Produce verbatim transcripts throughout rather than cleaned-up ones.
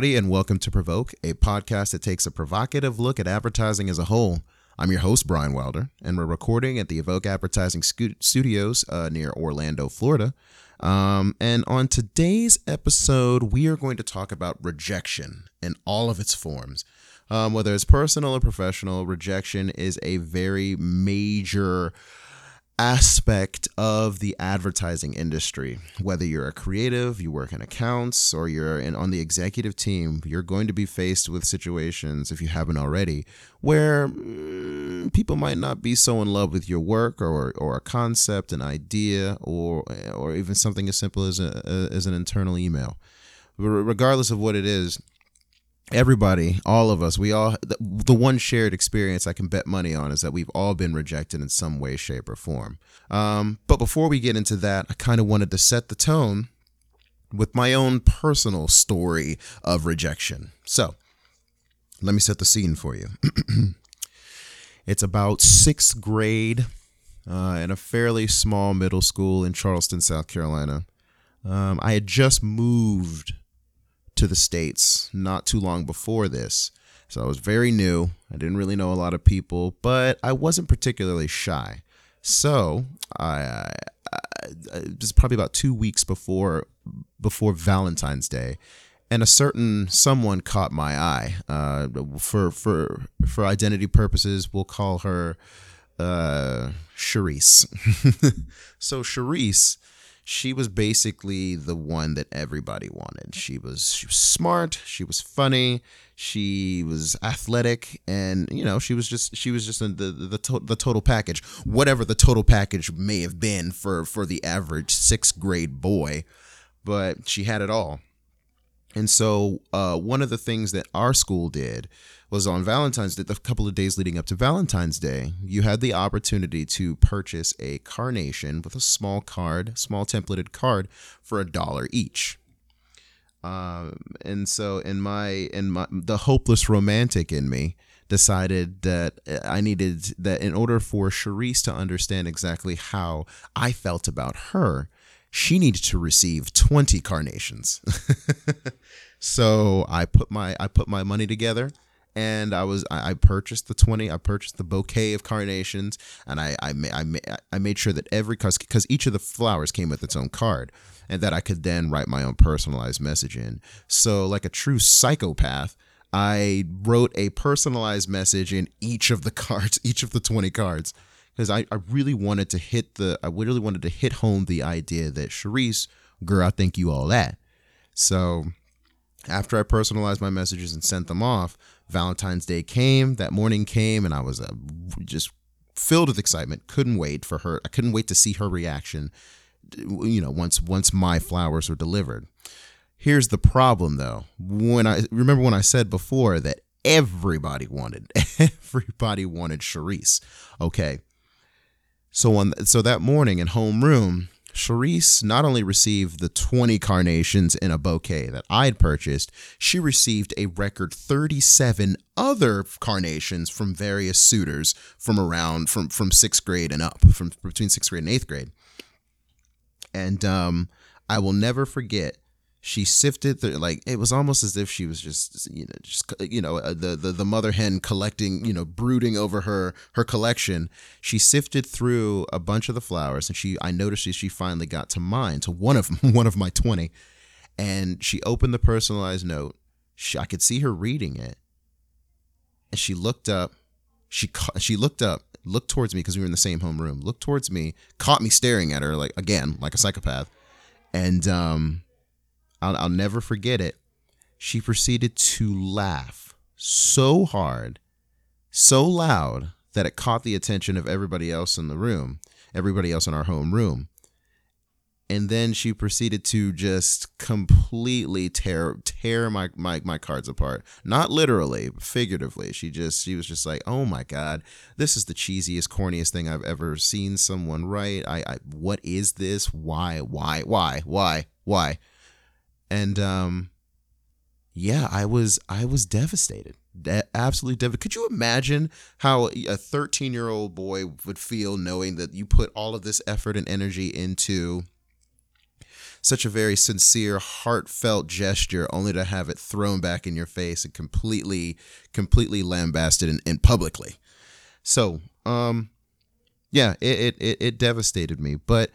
Howdy, and welcome to Provoke, a podcast that takes a provocative look at advertising as a whole. I'm your host, Brian Wilder, and we're recording at the Evoke Advertising Studios uh, near Orlando, Florida. Um, and on today's episode, we are going to talk about rejection in all of its forms. Um, whether it's personal or professional, rejection is a very major aspect of the advertising industry. Whether you're a creative, you work in accounts, or you're in, on the executive team, you're going to be faced with situations, if you haven't already, where mm, people might not be so in love with your work or or a concept, an idea, or or even something as simple as a, as an internal email. Regardless of what it is, everybody, all of us, we all, the one shared experience I can bet money on is that we've all been rejected in some way, shape, or form. Um, but before we get into that, I kind of wanted to set the tone with my own personal story of rejection. So let me set the scene for you. It's about sixth grade uh, in a fairly small middle school in Charleston, South Carolina. Um, I had just moved to the States not too long before this, so I was very new. I didn't really know a lot of people, but I wasn't particularly shy. So I, I, I it was probably about two weeks before before Valentine's Day, and a certain someone caught my eye. Uh, for for for identity purposes, we'll call her uh, Charisse. So Charisse, she was basically the one that everybody wanted. She was, she was smart. She was funny. She was athletic, and you know, she was just she was just the the the, to- the total package. Whatever the total package may have been for for the average sixth grade boy, but she had it all. And so, uh, one of the things that our school did was on Valentine's Day, the couple of days leading up to Valentine's Day, you had the opportunity to purchase a carnation with a small card, small templated card for a dollar each. Um, and so in my, in my, the hopeless romantic in me decided that I needed that in order for Charisse to understand exactly how I felt about her, she needed to receive twenty carnations. So I put my, I put my money together. And I was I purchased the twenty. I purchased the bouquet of carnations, and I I I, I made sure that every because each of the flowers came with its own card, and that I could then write my own personalized message in. So like a true psychopath, I wrote a personalized message in each of the cards, each of the twenty cards, because I, I really wanted to hit the I really wanted to hit home the idea that Charisse, girl, I think you all that. So after I personalized my messages and sent them off, Valentine's Day came, that morning came, and I was uh, just filled with excitement. Couldn't wait for her. I couldn't wait to see her reaction, you know, once once my flowers were delivered. Here's the problem, though. When I remember when I said before that everybody wanted, everybody wanted Charisse. Okay. So on so that morning in homeroom, Charisse not only received the twenty carnations in a bouquet that I'd purchased, she received a record thirty-seven other carnations from various suitors from around from, from sixth grade and up, from between sixth grade and eighth grade. And um, I will never forget. She sifted through, like it was almost as if she was just, you know, just you know, the the the mother hen collecting, you know, brooding over her her collection. She sifted through a bunch of the flowers, and she I noticed she, she finally got to mine, to one of one of my twenty, and she opened the personalized note. She, I could see her reading it, and she looked up. She caught, she looked up, looked towards me because we were in the same homeroom. Looked towards me, caught me staring at her like again, like a psychopath, and um. I'll, I'll never forget it. She proceeded to laugh so hard, so loud that it caught the attention of everybody else in the room, everybody else in our home room. And then she proceeded to just completely tear tear my, my, my cards apart. Not literally, but figuratively. She just she was just like, oh my God, this is the cheesiest, corniest thing I've ever seen someone write. I, I what is this? Why, why, why, why, why? And, um, yeah, I was, I was devastated, De- absolutely devastated. Could you imagine how a thirteen year old boy would feel knowing that you put all of this effort and energy into such a very sincere, heartfelt gesture, only to have it thrown back in your face and completely, completely lambasted and, and publicly. So, um, yeah, it, it, it devastated me, but,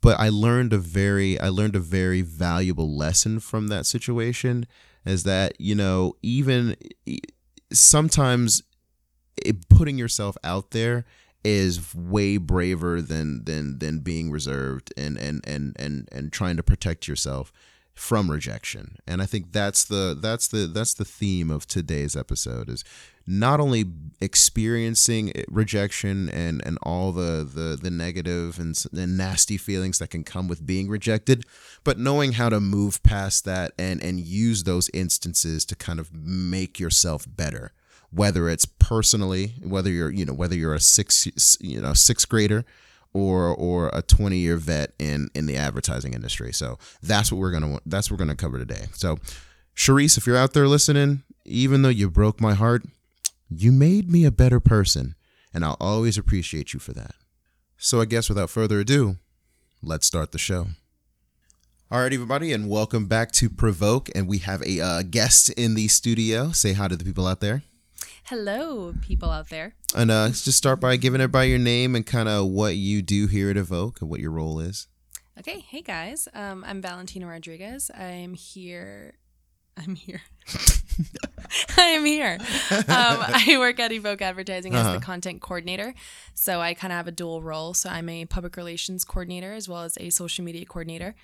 but I learned a very, I learned a very valuable lesson from that situation, is that, you know, even sometimes it, putting yourself out there is way braver than than than being reserved and and and and and trying to protect yourself from rejection. And I think that's the that's the that's the theme of today's episode, is not only experiencing rejection and and all the the the negative and, and nasty feelings that can come with being rejected, but knowing how to move past that and and use those instances to kind of make yourself better. Whether it's personally, whether you're, you know, whether you're a six, you know, sixth grader or or a twenty year vet in in the advertising industry. So that's what we're gonna that's what we're gonna cover today. So, Charisse, if you're out there listening, even though you broke my heart, you made me a better person, and I'll always appreciate you for that. So I guess without further ado, let's start the show. All right, everybody, and welcome back to Provoke, and we have a uh, guest in the studio. Say hi to the people out there. Hello, people out there. And uh, let's just start by giving everybody your name and kind of what you do here at Evoke and what your role is. Okay. Hey, guys. Um, I'm Valentina Rodriguez. I'm here. I'm here. I am here. Um, I work at Evoke Advertising as uh-huh. the content coordinator. So I kind of have a dual role. So I'm a public relations coordinator as well as a social media coordinator.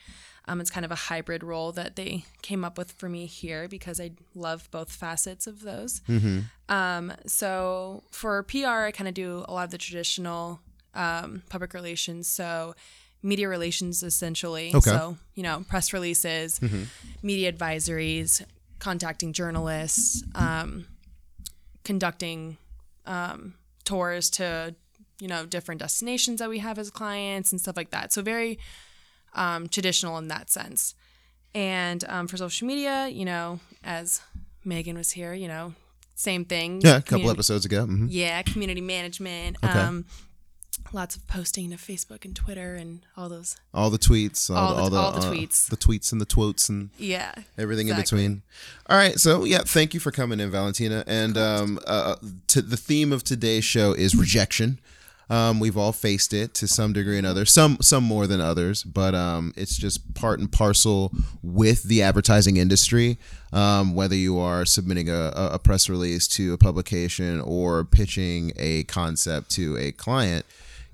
Um, it's kind of a hybrid role that they came up with for me here because I love both facets of those. Mm-hmm. Um, so for P R, I kind of do a lot of the traditional um, public relations. So media relations, essentially. Okay. So, you know, press releases, mm-hmm. media advisories, contacting journalists, um, conducting um, tours to, you know, different destinations that we have as clients and stuff like that. So very Um, traditional in that sense. And um, for social media, you know, as Megan was here, you know, same thing. Yeah, a couple Communi- episodes ago. Mm-hmm. Yeah, community management. Okay. Um, lots of posting to Facebook and Twitter and all those. All the tweets. All, all, the, all, the, all the, uh, the tweets. The tweets and the twotes and yeah, everything exactly. in between. All right. So, yeah, thank you for coming in, Valentina. And um, uh, to, the theme of today's show is rejection. Um, we've all faced it to some degree or another, some some more than others, but um, it's just part and parcel with the advertising industry, um, whether you are submitting a, a press release to a publication or pitching a concept to a client.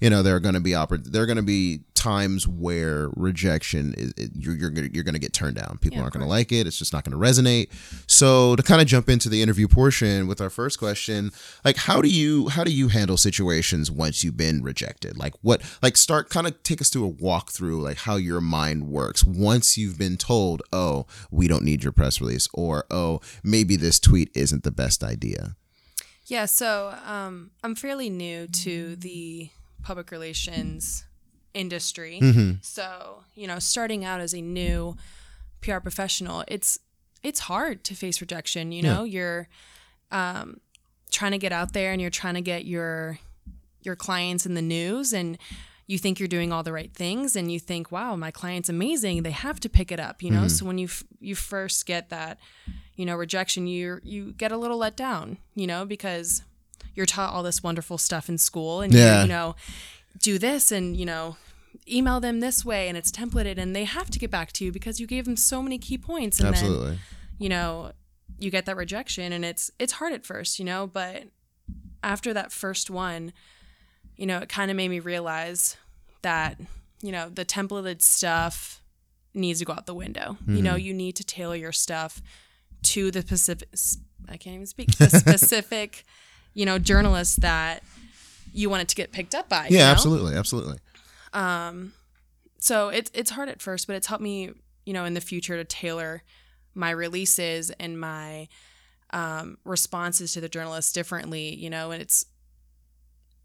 You know, there are going to be oppor- there are going to be times where rejection is it, you're you're gonna, you're going to get turned down. People yeah, aren't going to like it. It's just not going to resonate. So to kind of jump into the interview portion with our first question, like how do you how do you handle situations once you've been rejected? Like what like start kind of take us through a walkthrough, like how your mind works once you've been told, oh, we don't need your press release, or oh, maybe this tweet isn't the best idea. Yeah. So um, I'm fairly new to the public relations industry. Mm-hmm. So, you know, starting out as a new P R professional, it's it's hard to face rejection, you know. Yeah. You're um trying to get out there and you're trying to get your your clients in the news, and you think you're doing all the right things, and you think, wow, my client's amazing, they have to pick it up, you know. Mm-hmm. So when you f- you first get that, you know, rejection, you you get a little let down, you know, because you're taught all this wonderful stuff in school, and yeah. you, you know, do this and, you know, email them this way, and it's templated, and they have to get back to you because you gave them so many key points. And Absolutely. Then, you know, you get that rejection, and it's, it's hard at first, you know, but after that first one, you know, it kind of made me realize that, you know, the templated stuff needs to go out the window. Mm-hmm. You know, you need to tailor your stuff to the specific, I can't even speak, the specific, you know, journalists that you want it to get picked up by. Yeah, you know? absolutely. Absolutely. Um, so it's, it's hard at first, but it's helped me, you know, in the future to tailor my releases and my um, responses to the journalists differently, you know, and it's,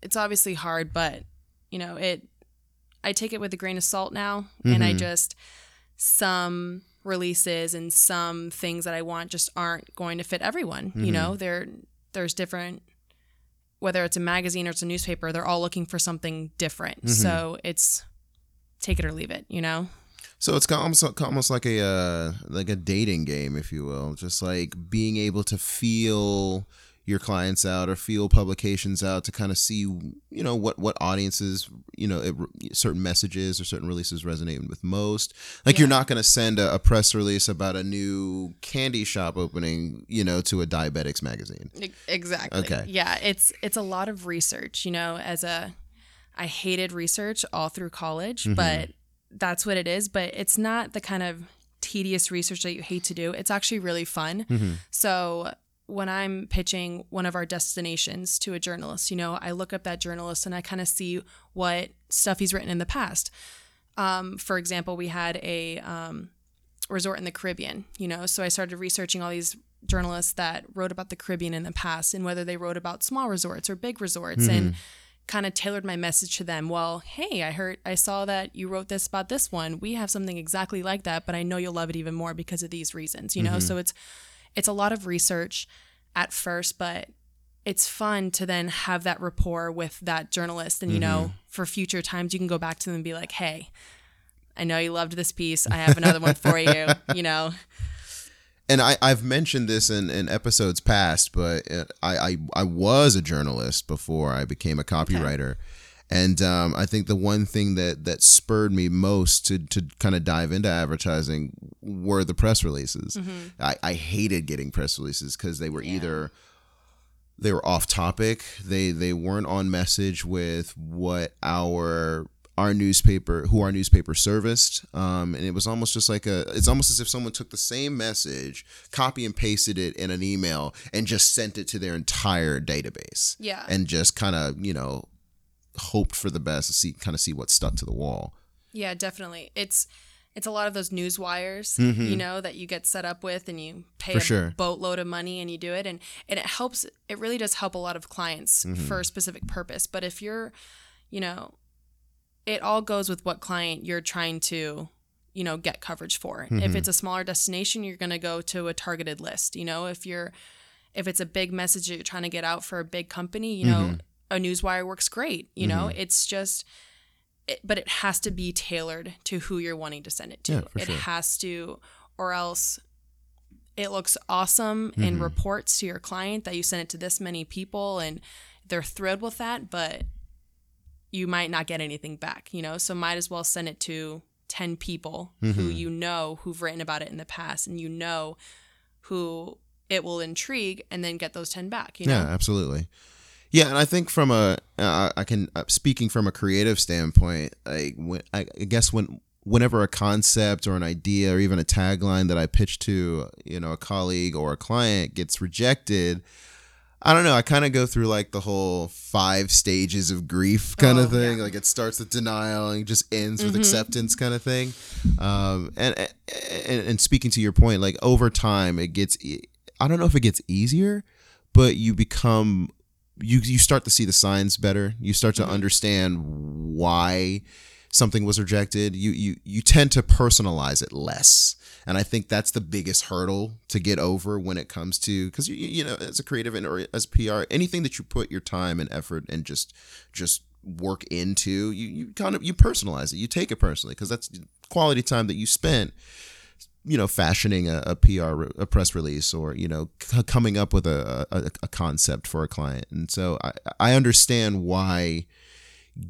it's obviously hard, but you know, it, I take it with a grain of salt now. Mm-hmm. And I just, some releases and some things that I want just aren't going to fit everyone. Mm-hmm. You know, they're, there's different, whether it's a magazine or it's a newspaper, they're all looking for something different. Mm-hmm. So it's take it or leave it, you know? So it's almost almost like a uh, like a dating game, if you will, just like being able to feel your clients out or feel publications out to kind of see, you know, what, what audiences, you know, it, certain messages or certain releases resonate with most. Like, yeah. You're not going to send a, a press release about a new candy shop opening, you know, to a diabetics magazine. Exactly. Okay. Yeah. It's, it's a lot of research, you know, as a, I hated research all through college, mm-hmm. but that's what it is. But it's not the kind of tedious research that you hate to do. It's actually really fun. Mm-hmm. So when I'm pitching one of our destinations to a journalist, you know, I look up that journalist and I kind of see what stuff he's written in the past. Um, for example, we had a um, resort in the Caribbean, you know, so I started researching all these journalists that wrote about the Caribbean in the past and whether they wrote about small resorts or big resorts, mm-hmm. and kind of tailored my message to them. Well, hey, I heard, I saw that you wrote this about this one. We have something exactly like that, but I know you'll love it even more because of these reasons, you know, mm-hmm. so it's, It's a lot of research at first, but it's fun to then have that rapport with that journalist. And, you mm-hmm. know, for future times, you can go back to them and be like, hey, I know you loved this piece. I have another one for you, you know. And I, I've mentioned this in, in episodes past, but it, I, I, I was a journalist before I became a copywriter. Okay. And um, I think the one thing that, that spurred me most to, to kind of dive into advertising were the press releases. Mm-hmm. I, I hated getting press releases because they were yeah. either they were off topic, they they weren't on message with what our our newspaper who our newspaper serviced, um, and it was almost just like a it's almost as if someone took the same message, copy and pasted it in an email, and just sent it to their entire database. Yeah, and just kind of you know. hoped for the best to see kind of see what stuck to the wall. Yeah, definitely. It's it's a lot of those news wires, mm-hmm. you know, that you get set up with and you pay for a sure. boatload of money and you do it. And, and it helps. It really does help a lot of clients mm-hmm. for a specific purpose. But if you're, you know, it all goes with what client you're trying to, you know, get coverage for. Mm-hmm. If it's a smaller destination, you're going to go to a targeted list. You know, if you're if it's a big message that you're trying to get out for a big company, you mm-hmm. know, a newswire works great, you know, mm-hmm. it's just, it, but it has to be tailored to who you're wanting to send it to. Yeah, it sure. has to, or else it looks awesome mm-hmm. in reports to your client that you sent it to this many people and they're thrilled with that, but you might not get anything back, you know, so might as well send it to ten people mm-hmm. who you know who've written about it in the past and you know who it will intrigue and then get those ten back, you know? Yeah, absolutely. Yeah, and I think from a uh, I can uh, speaking from a creative standpoint, I, when, I guess when whenever a concept or an idea or even a tagline that I pitch to, you know, a colleague or a client gets rejected, I don't know, I kind of go through like the whole five stages of grief kind of oh, thing. Yeah. Like it starts with denial and just ends with mm-hmm. acceptance kind of thing. Um, and, and and speaking to your point, like over time it gets, I don't know if it gets easier, but you become You you start to see the signs better. You start to mm-hmm. understand why something was rejected. You you you tend to personalize it less, and I think that's the biggest hurdle to get over when it comes to because you you know as a creative and or as P R, anything that you put your time and effort and just just work into, you you kind of you personalize it. You take it personally because that's quality time that you spent. You know, fashioning a, a P R, a press release, or you know, c- coming up with a, a a concept for a client, and so I I understand why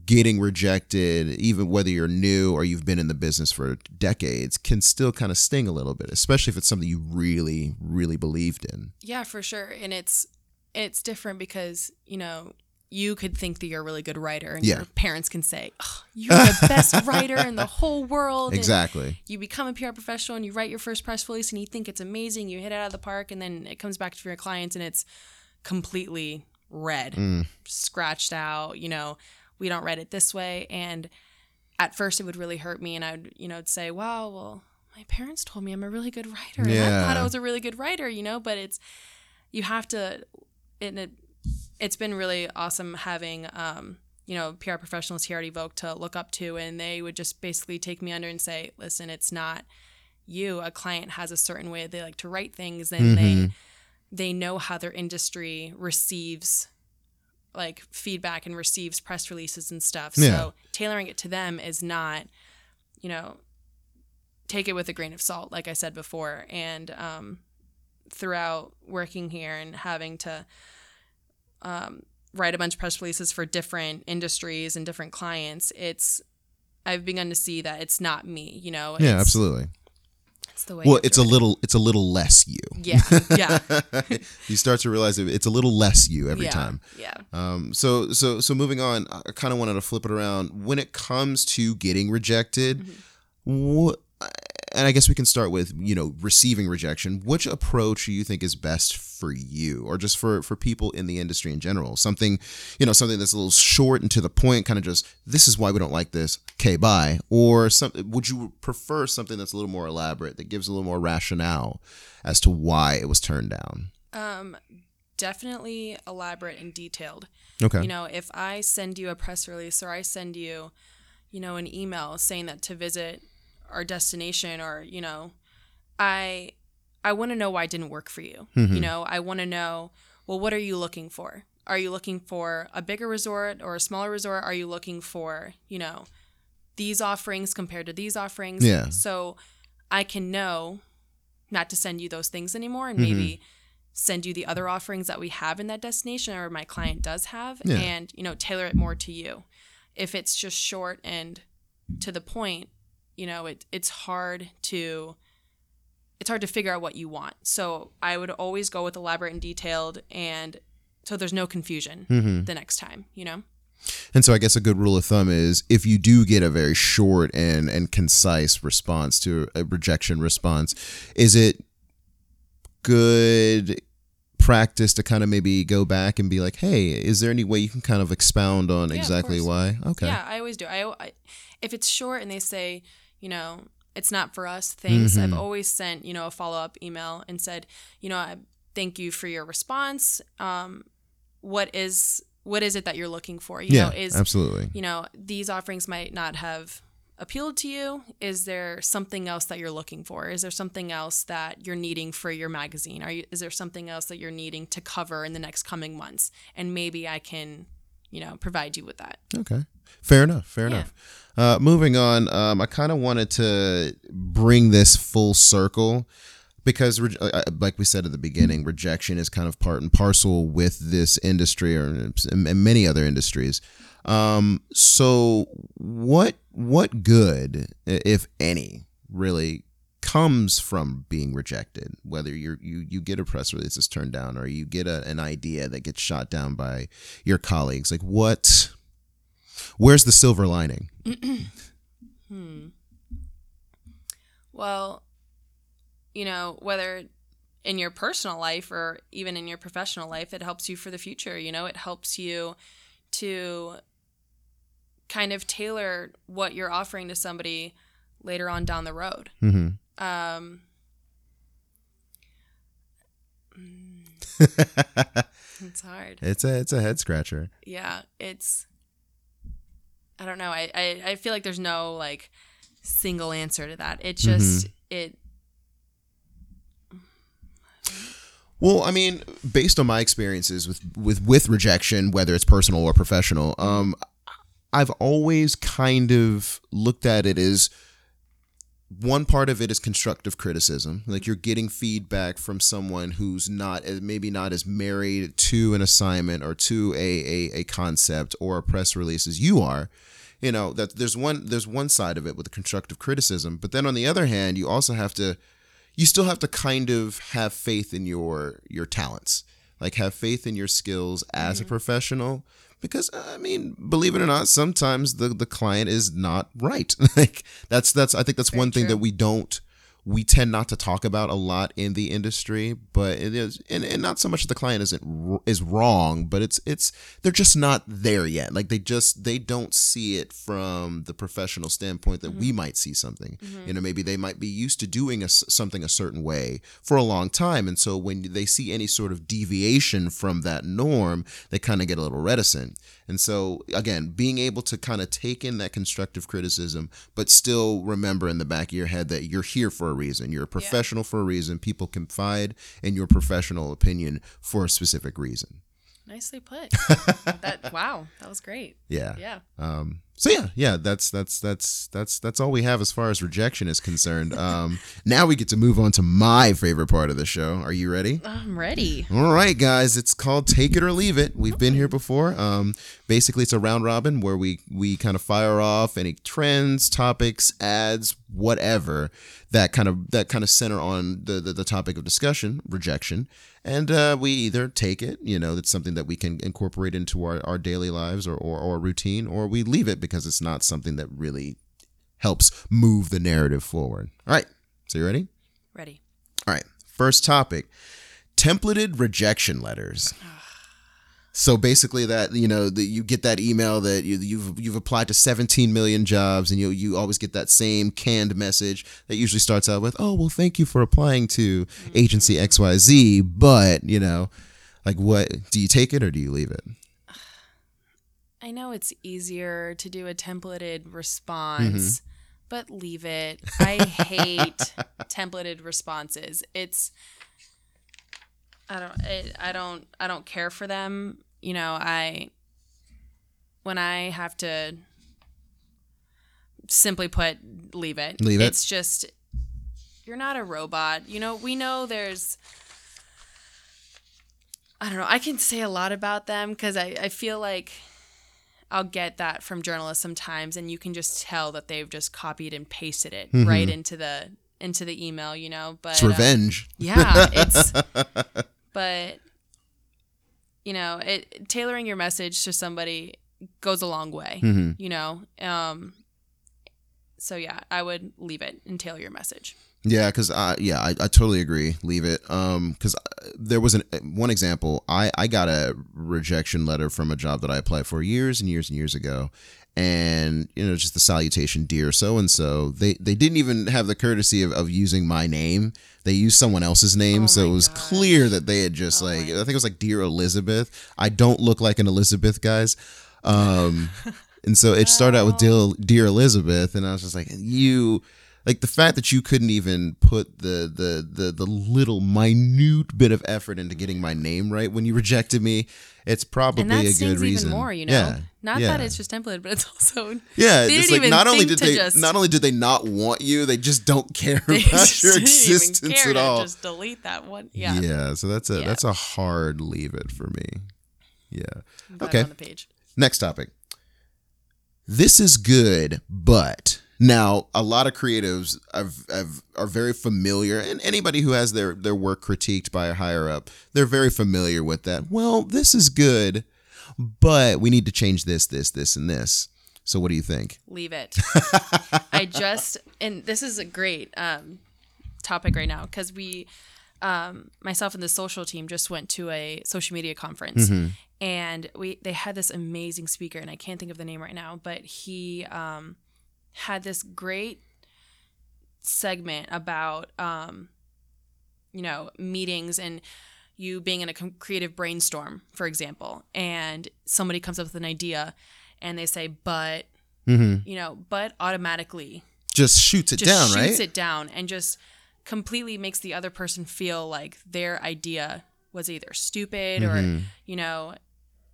getting rejected, even whether you're new or you've been in the business for decades, can still kind of sting a little bit, especially if it's something you really really believed in. Yeah, for sure, and it's it's different because you know. You could think that you're a really good writer and yeah. your parents can say, oh, you're the best writer in the whole world. Exactly. And you become a P R professional and you write your first press release and you think it's amazing. You hit it out of the park and then it comes back to your clients and it's completely red, mm. scratched out. You know, we don't write it this way. And at first it would really hurt me and I would, you know, I'd say, wow, well, my parents told me I'm a really good writer. Yeah. And I thought I was a really good writer, you know, but it's, you have to, in a, It's been really awesome having, um, you know, P R professionals here at Evoke to look up to, and they would just basically take me under and say, listen, it's not you. A client has a certain way they like to write things, and mm-hmm. they they know how their industry receives, like, feedback and receives press releases and stuff. Yeah. So tailoring it to them is not, you know, take it with a grain of salt, like I said before. And um, throughout working here and having to um, write a bunch of press releases for different industries and different clients, it's I've begun to see that it's not me, you know. It's, yeah, absolutely. It's the way. Well, it's a little, it's a little less you. Yeah, yeah. You start to realize it's a little less you every yeah, time. Yeah. Um. So, so, so moving on, I kind of wanted to flip it around. When it comes to getting rejected, mm-hmm. what? And I guess we can start with, you know, receiving rejection. Which approach do you think is best for you, or just for, for people in the industry in general? Something, you know, something that's a little short and to the point, kind of just, this is why we don't like this, okay, bye. Or some, would you prefer something that's a little more elaborate, that gives a little more rationale as to why it was turned down? Um, definitely elaborate and detailed. Okay. You know, if I send you a press release, or I send you, you know, an email saying that to visit our destination, or, you know, I I want to know why it didn't work for you. Mm-hmm. You know, I want to know, well, what are you looking for? Are you looking for a bigger resort or a smaller resort? Are you looking for, you know, these offerings compared to these offerings? Yeah. So I can know not to send you those things anymore, and mm-hmm. maybe send you the other offerings that we have in that destination, or my client does have, yeah. and, you know, tailor it more to you. If it's just short and to the point, you know, it it's hard to it's hard to figure out what you want. So I would always go with elaborate and detailed, and so there's no confusion mm-hmm. the next time, you know? And so I guess a good rule of thumb is, if you do get a very short and, and concise response to a rejection response, is it good practice to kind of maybe go back and be like, hey, is there any way you can kind of expound on yeah, exactly why? Okay. Yeah, I always do. I, I if it's short and they say, you know, it's not for us, thanks. Mm-hmm. I've always sent, you know, a follow-up email and said, you know, I thank you for your response. Um, what is what is it that you're looking for? You yeah, know, is, absolutely. You know, these offerings might not have appealed to you. Is there something else that you're looking for? Is there something else that you're needing for your magazine? Are you, is there something else that you're needing to cover in the next coming months? And maybe I can, you know, provide you with that. Okay. Fair enough. Fair yeah. enough. Uh, moving on, um, I kind of wanted to bring this full circle, because re- like we said at the beginning, rejection is kind of part and parcel with this industry, or and many other industries. Um, so what what good, if any, really comes from being rejected? Whether you're, you you get a press release that's turned down, or you get a, an idea that gets shot down by your colleagues, like what? Where's the silver lining? hmm. Well, you know, whether in your personal life or even in your professional life, it helps you for the future. You know, it helps you to kind of tailor what you're offering to somebody later on down the road. Mm-hmm. Um, it's hard. It's a, it's a head scratcher. Yeah, it's... I don't know. I, I, I feel like there's no like single answer to that. It just, mm-hmm. it. Well, I mean, based on my experiences with, with, with rejection, whether it's personal or professional, um, I've always kind of looked at it as, one part of it is constructive criticism. Like, you're getting feedback from someone who's not, maybe not as married to an assignment or to a, a, a concept or a press release as you are. You know, that there's one, there's one side of it with the constructive criticism. But then on the other hand, you also have to, you still have to kind of have faith in your, your talents, like have faith in your skills as mm-hmm. a professional. Because, I mean, believe it or not, sometimes the, the client is not right. Like that's that's I think that's Very one thing true. That we don't we tend not to talk about a lot in the industry. But it is, and, and not so much that the client isn't is wrong, but it's it's they're just not there yet. Like they just they don't see it from the professional standpoint that mm-hmm. we might see something. Mm-hmm. You know, maybe they might be used to doing a, something a certain way for a long time, and so when they see any sort of deviation from that norm, they kind of get a little reticent. And so, again, being able to kind of take in that constructive criticism, but still remember in the back of your head that you're here for a reason. You're a professional yeah. for a reason. People confide in your professional opinion for a specific reason. Nicely put. that Wow. That was great. Yeah. Yeah. Um, So yeah, yeah, that's that's that's that's that's all we have as far as rejection is concerned. Um, now we get to move on to my favorite part of the show. Are you ready? I'm ready. All right, guys, it's called Take It or Leave It. We've been here before. Um, basically, it's a round robin where we we kind of fire off any trends, topics, ads, whatever that kind of that kind of center on the the, the topic of discussion, rejection. And uh, we either take it, you know, that's something that we can incorporate into our, our daily lives or, or, or routine, or we leave it because it's not something that really helps move the narrative forward. All right. So you ready? Ready. All right. First topic, templated rejection letters. So basically that, you know, the, you get that email that you, you've you've applied to seventeen million jobs, and you you always get that same canned message that usually starts out with, oh, well, thank you for applying to agency X Y Z. But, you know, like, what do you take it or do you leave it? I know it's easier to do a templated response, mm-hmm. but leave it. I hate templated responses. It's I don't, it, I don't, I don't care for them. You know, I, when I have to simply put, leave it, leave it. It's just, you're not a robot. You know, we know there's, I don't know. I can say a lot about them, 'cause I, I feel like I'll get that from journalists sometimes, and you can just tell that they've just copied and pasted it mm-hmm. right into the, into the email, you know, but it's revenge. Um, yeah. It's, But, you know, it, tailoring your message to somebody goes a long way, mm-hmm. you know. Um, so, yeah, I would leave it and tailor your message. Yeah, because, yeah, I, I totally agree. Leave it. Because um, there was an one example. I, I got a rejection letter from a job that I applied for years and years and years ago. And, you know, just the salutation, dear so-and-so, they they didn't even have the courtesy of, of using my name. They used someone else's name. Oh so it was gosh. clear that they had just oh like, I think it was like, dear Elizabeth. I don't look like an Elizabeth, guys. Um, and so it started out with dear, dear Elizabeth. And I was just like, you, like the fact that you couldn't even put the, the, the, the little minute bit of effort into getting my name right when you rejected me. It's probably a good reason. Even more, you know? Yeah. Not yeah. that it's just templated, but it's also yeah. They it's didn't like even not only did they just, not only did they not want you, they just don't care about your existence didn't even care at all. To just delete that one. Yeah. Yeah. So that's a yeah. that's a hard leave it for me. Yeah. I'm glad okay. I'm on the page. Next topic. This is good, but. Now, a lot of creatives I've, I've, are very familiar, and anybody who has their, their work critiqued by a higher up, they're very familiar with that. Well, this is good, but we need to change this, this, this, and this. So what do you think? Leave it. I just, and this is a great um, topic right now, because we, um, myself and the social team just went to a social media conference, mm-hmm. and we they had this amazing speaker, and I can't think of the name right now, but he... Um, had this great segment about, um, you know, meetings and you being in a creative brainstorm, for example, and somebody comes up with an idea and they say, but, mm-hmm. you know, but automatically just shoots it just down, shoots right? Shoots it down and just completely makes the other person feel like their idea was either stupid mm-hmm. or, you know,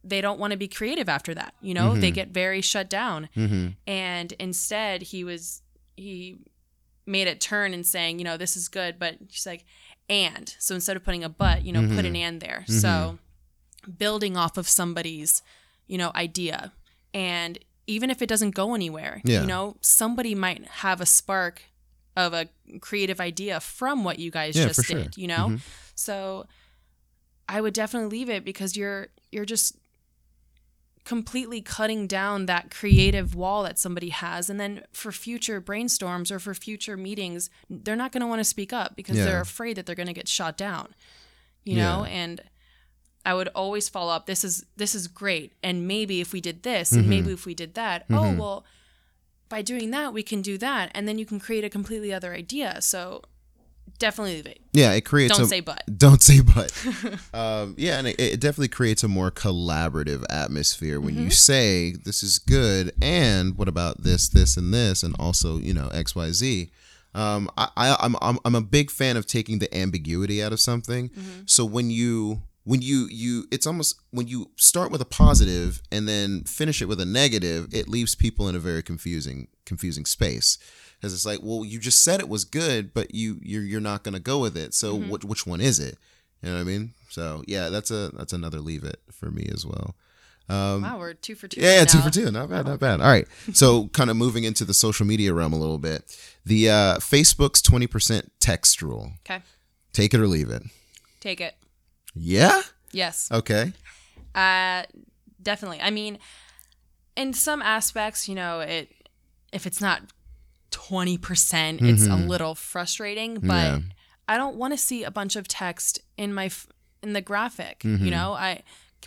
they don't want to be creative after that. You know, mm-hmm. they get very shut down. Mm-hmm. And instead he was, he made it turn and saying, you know, this is good, but she's like, and so instead of putting a, but, you know, mm-hmm. put an and there. Mm-hmm. So building off of somebody's, you know, idea. And even if it doesn't go anywhere, yeah. you know, somebody might have a spark of a creative idea from what you guys yeah, just did, sure. you know? Mm-hmm. So I would definitely leave it because you're, you're just, completely cutting down that creative wall that somebody has, and then for future brainstorms or for future meetings they're not going to want to speak up because yeah. they're afraid that they're going to get shot down, you know. Yeah. And I would always follow up, this is this is great, and maybe if we did this mm-hmm. and maybe if we did that mm-hmm. oh well by doing that we can do that, and then you can create a completely other idea. So definitely leave it. Yeah, it creates. Don't a, say but. Don't say but. um, yeah, and it, it definitely creates a more collaborative atmosphere when mm-hmm. you say this is good, and what about this, this, and this, and also you know X, Y, Z. Um, I, I, I'm, I'm, I'm a big fan of taking the ambiguity out of something. Mm-hmm. So when you when you, you, it's almost when you start with a positive and then finish it with a negative, it leaves people in a very confusing, confusing space. Because it's like, well, you just said it was good, but you, you're, you're not going to go with it. So mm-hmm. which, which one is it? You know what I mean? So yeah, that's a, that's another leave it for me as well. Um, wow, we're two for two. Yeah, right yeah two now. for two. Not bad, wow. not bad. All right. So kind of moving into the social media realm a little bit. The uh, Facebook's twenty percent text rule. Okay. Take it or leave it. Take it. Yeah? Yes. Okay. Uh, definitely. I mean, in some aspects, you know, it if it's not twenty percent, mm-hmm. it's a little frustrating. But yeah. I don't want to see a bunch of text in my in the graphic. Mm-hmm. You know, I...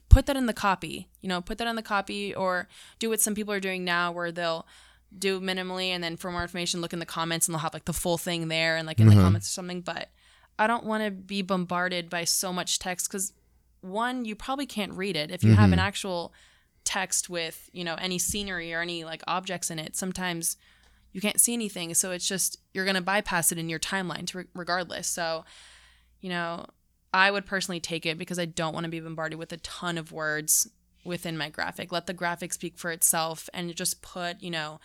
Put that in the copy, you know, put that in the copy or do what some people are doing now where they'll do minimally. And then for more information, look in the comments and they'll have like the full thing there and like in mm-hmm. the comments or something. But I don't want to be bombarded by so much text because one, you probably can't read it. If you mm-hmm. have an actual text with, you know, any scenery or any like objects in it, sometimes you can't see anything. So it's just, you're going to bypass it in your timeline to re- regardless. So, you know, I would personally take it because I don't want to be bombarded with a ton of words within my graphic. Let the graphic speak for itself and just put, you know,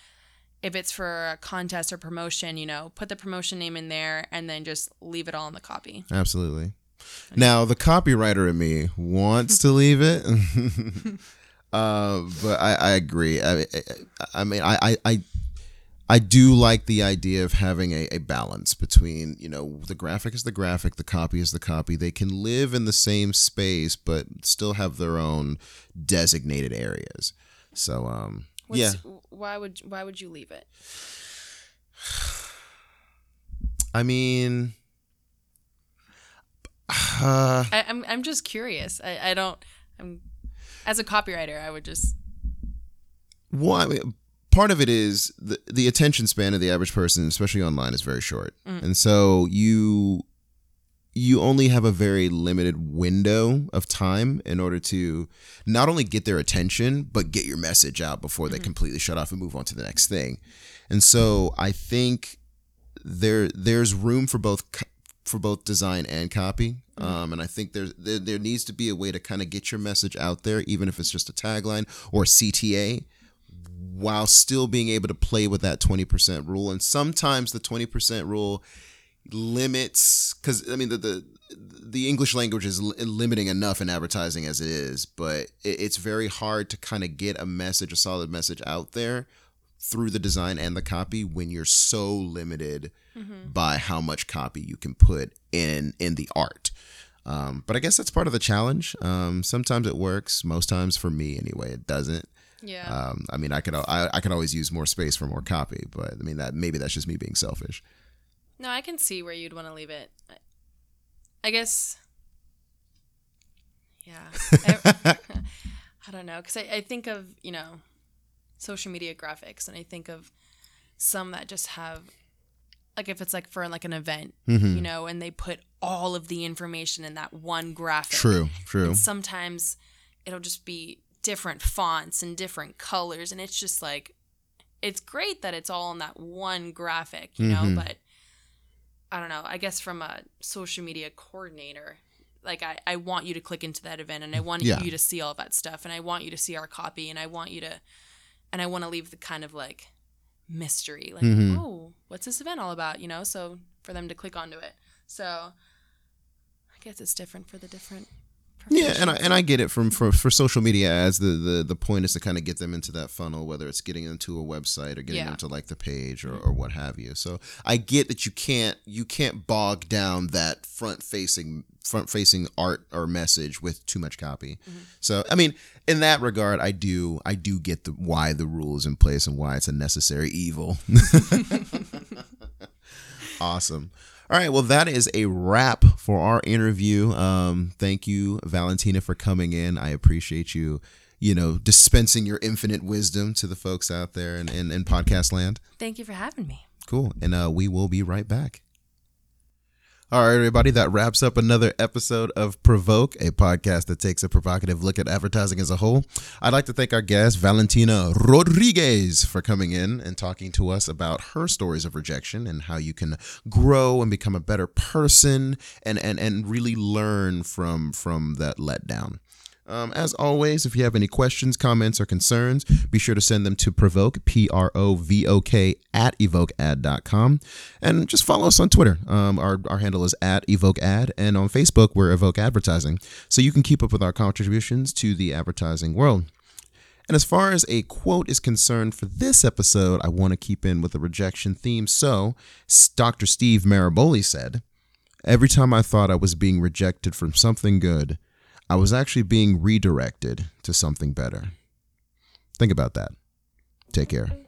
if it's for a contest or promotion, you know, put the promotion name in there and then just leave it all in the copy. Absolutely. Okay. Now, the copywriter in me wants to leave it, uh, but I, I agree. I, I mean, I... I, I I do like the idea of having a, a balance between, you know, the graphic is the graphic, the copy is the copy. They can live in the same space, but still have their own designated areas. So, um, What's, yeah. Why would why would you leave it? I mean, uh, I, I'm I'm just curious. I, I don't. I'm as a copywriter, I would just. Well, I mean, part of it is the, the attention span of the average person, especially online, is very short. Mm. And so you you only have a very limited window of time in order to not only get their attention, but get your message out before mm-hmm. they completely shut off and move on to the next thing. And so I think there there's room for both for both design and copy. Um, and I think there's, there, there needs to be a way to kind of get your message out there, even if it's just a tagline or a C T A, while still being able to play with that twenty percent rule. And sometimes the twenty percent rule limits, because I mean, the, the the English language is limiting enough in advertising as it is, but it, it's very hard to kind of get a message, a solid message out there through the design and the copy when you're so limited mm-hmm. by how much copy you can put in, in the art. Um, but I guess that's part of the challenge. Um, sometimes it works. Most times for me anyway, it doesn't. Yeah. Um, I mean, I could I, I could always use more space for more copy, but I mean that maybe that's just me being selfish. No, I can see where you'd want to leave it. I guess. Yeah. I, I don't know, because I, I think of, you know, social media graphics, and I think of some that just have, like, if it's like for like an event, mm-hmm. you know, and they put all of the information in that one graphic. True. True. And sometimes it'll just be different fonts and different colors, and it's just like, it's great that it's all in that one graphic, you mm-hmm. know, but I don't know, I guess from a social media coordinator, like I, I want you to click into that event, and I want yeah. you to see all that stuff, and I want you to see our copy, and I want you to, and I want to leave the kind of like mystery, like, mm-hmm. oh, what's this event all about, you know, so for them to click onto it. So I guess it's different for the different. Yeah, and I and I get it from for, for social media ads. The, the the point is to kind of get them into that funnel, whether it's getting them to a website or getting yeah. them to like the page or, or what have you. So I get that you can't you can't bog down that front facing front facing art or message with too much copy. Mm-hmm. So I mean, in that regard, I do I do get the why the rule is in place and why it's a necessary evil. Awesome. All right. Well, that is a wrap for our interview. Um, thank you, Valentina, for coming in. I appreciate you, you know, dispensing your infinite wisdom to the folks out there in, in, in podcast land. Thank you for having me. Cool. And uh, we will be right back. All right, everybody, that wraps up another episode of Provoke, a podcast that takes a provocative look at advertising as a whole. I'd like to thank our guest, Valentina Rodriguez, for coming in and talking to us about her stories of rejection and how you can grow and become a better person and and, and really learn from, from that letdown. Um, as always, if you have any questions, comments, or concerns, be sure to send them to Provoke, P R O V O K, at evoke ad dot com. And just follow us on Twitter. Um, our, our handle is at evoke ad, and on Facebook, we're Evoke Advertising. So you can keep up with our contributions to the advertising world. And as far as a quote is concerned for this episode, I want to keep in with the rejection theme. So Doctor Steve Maraboli said, "Every time I thought I was being rejected from something good, I was actually being redirected to something better." Think about that. Take care.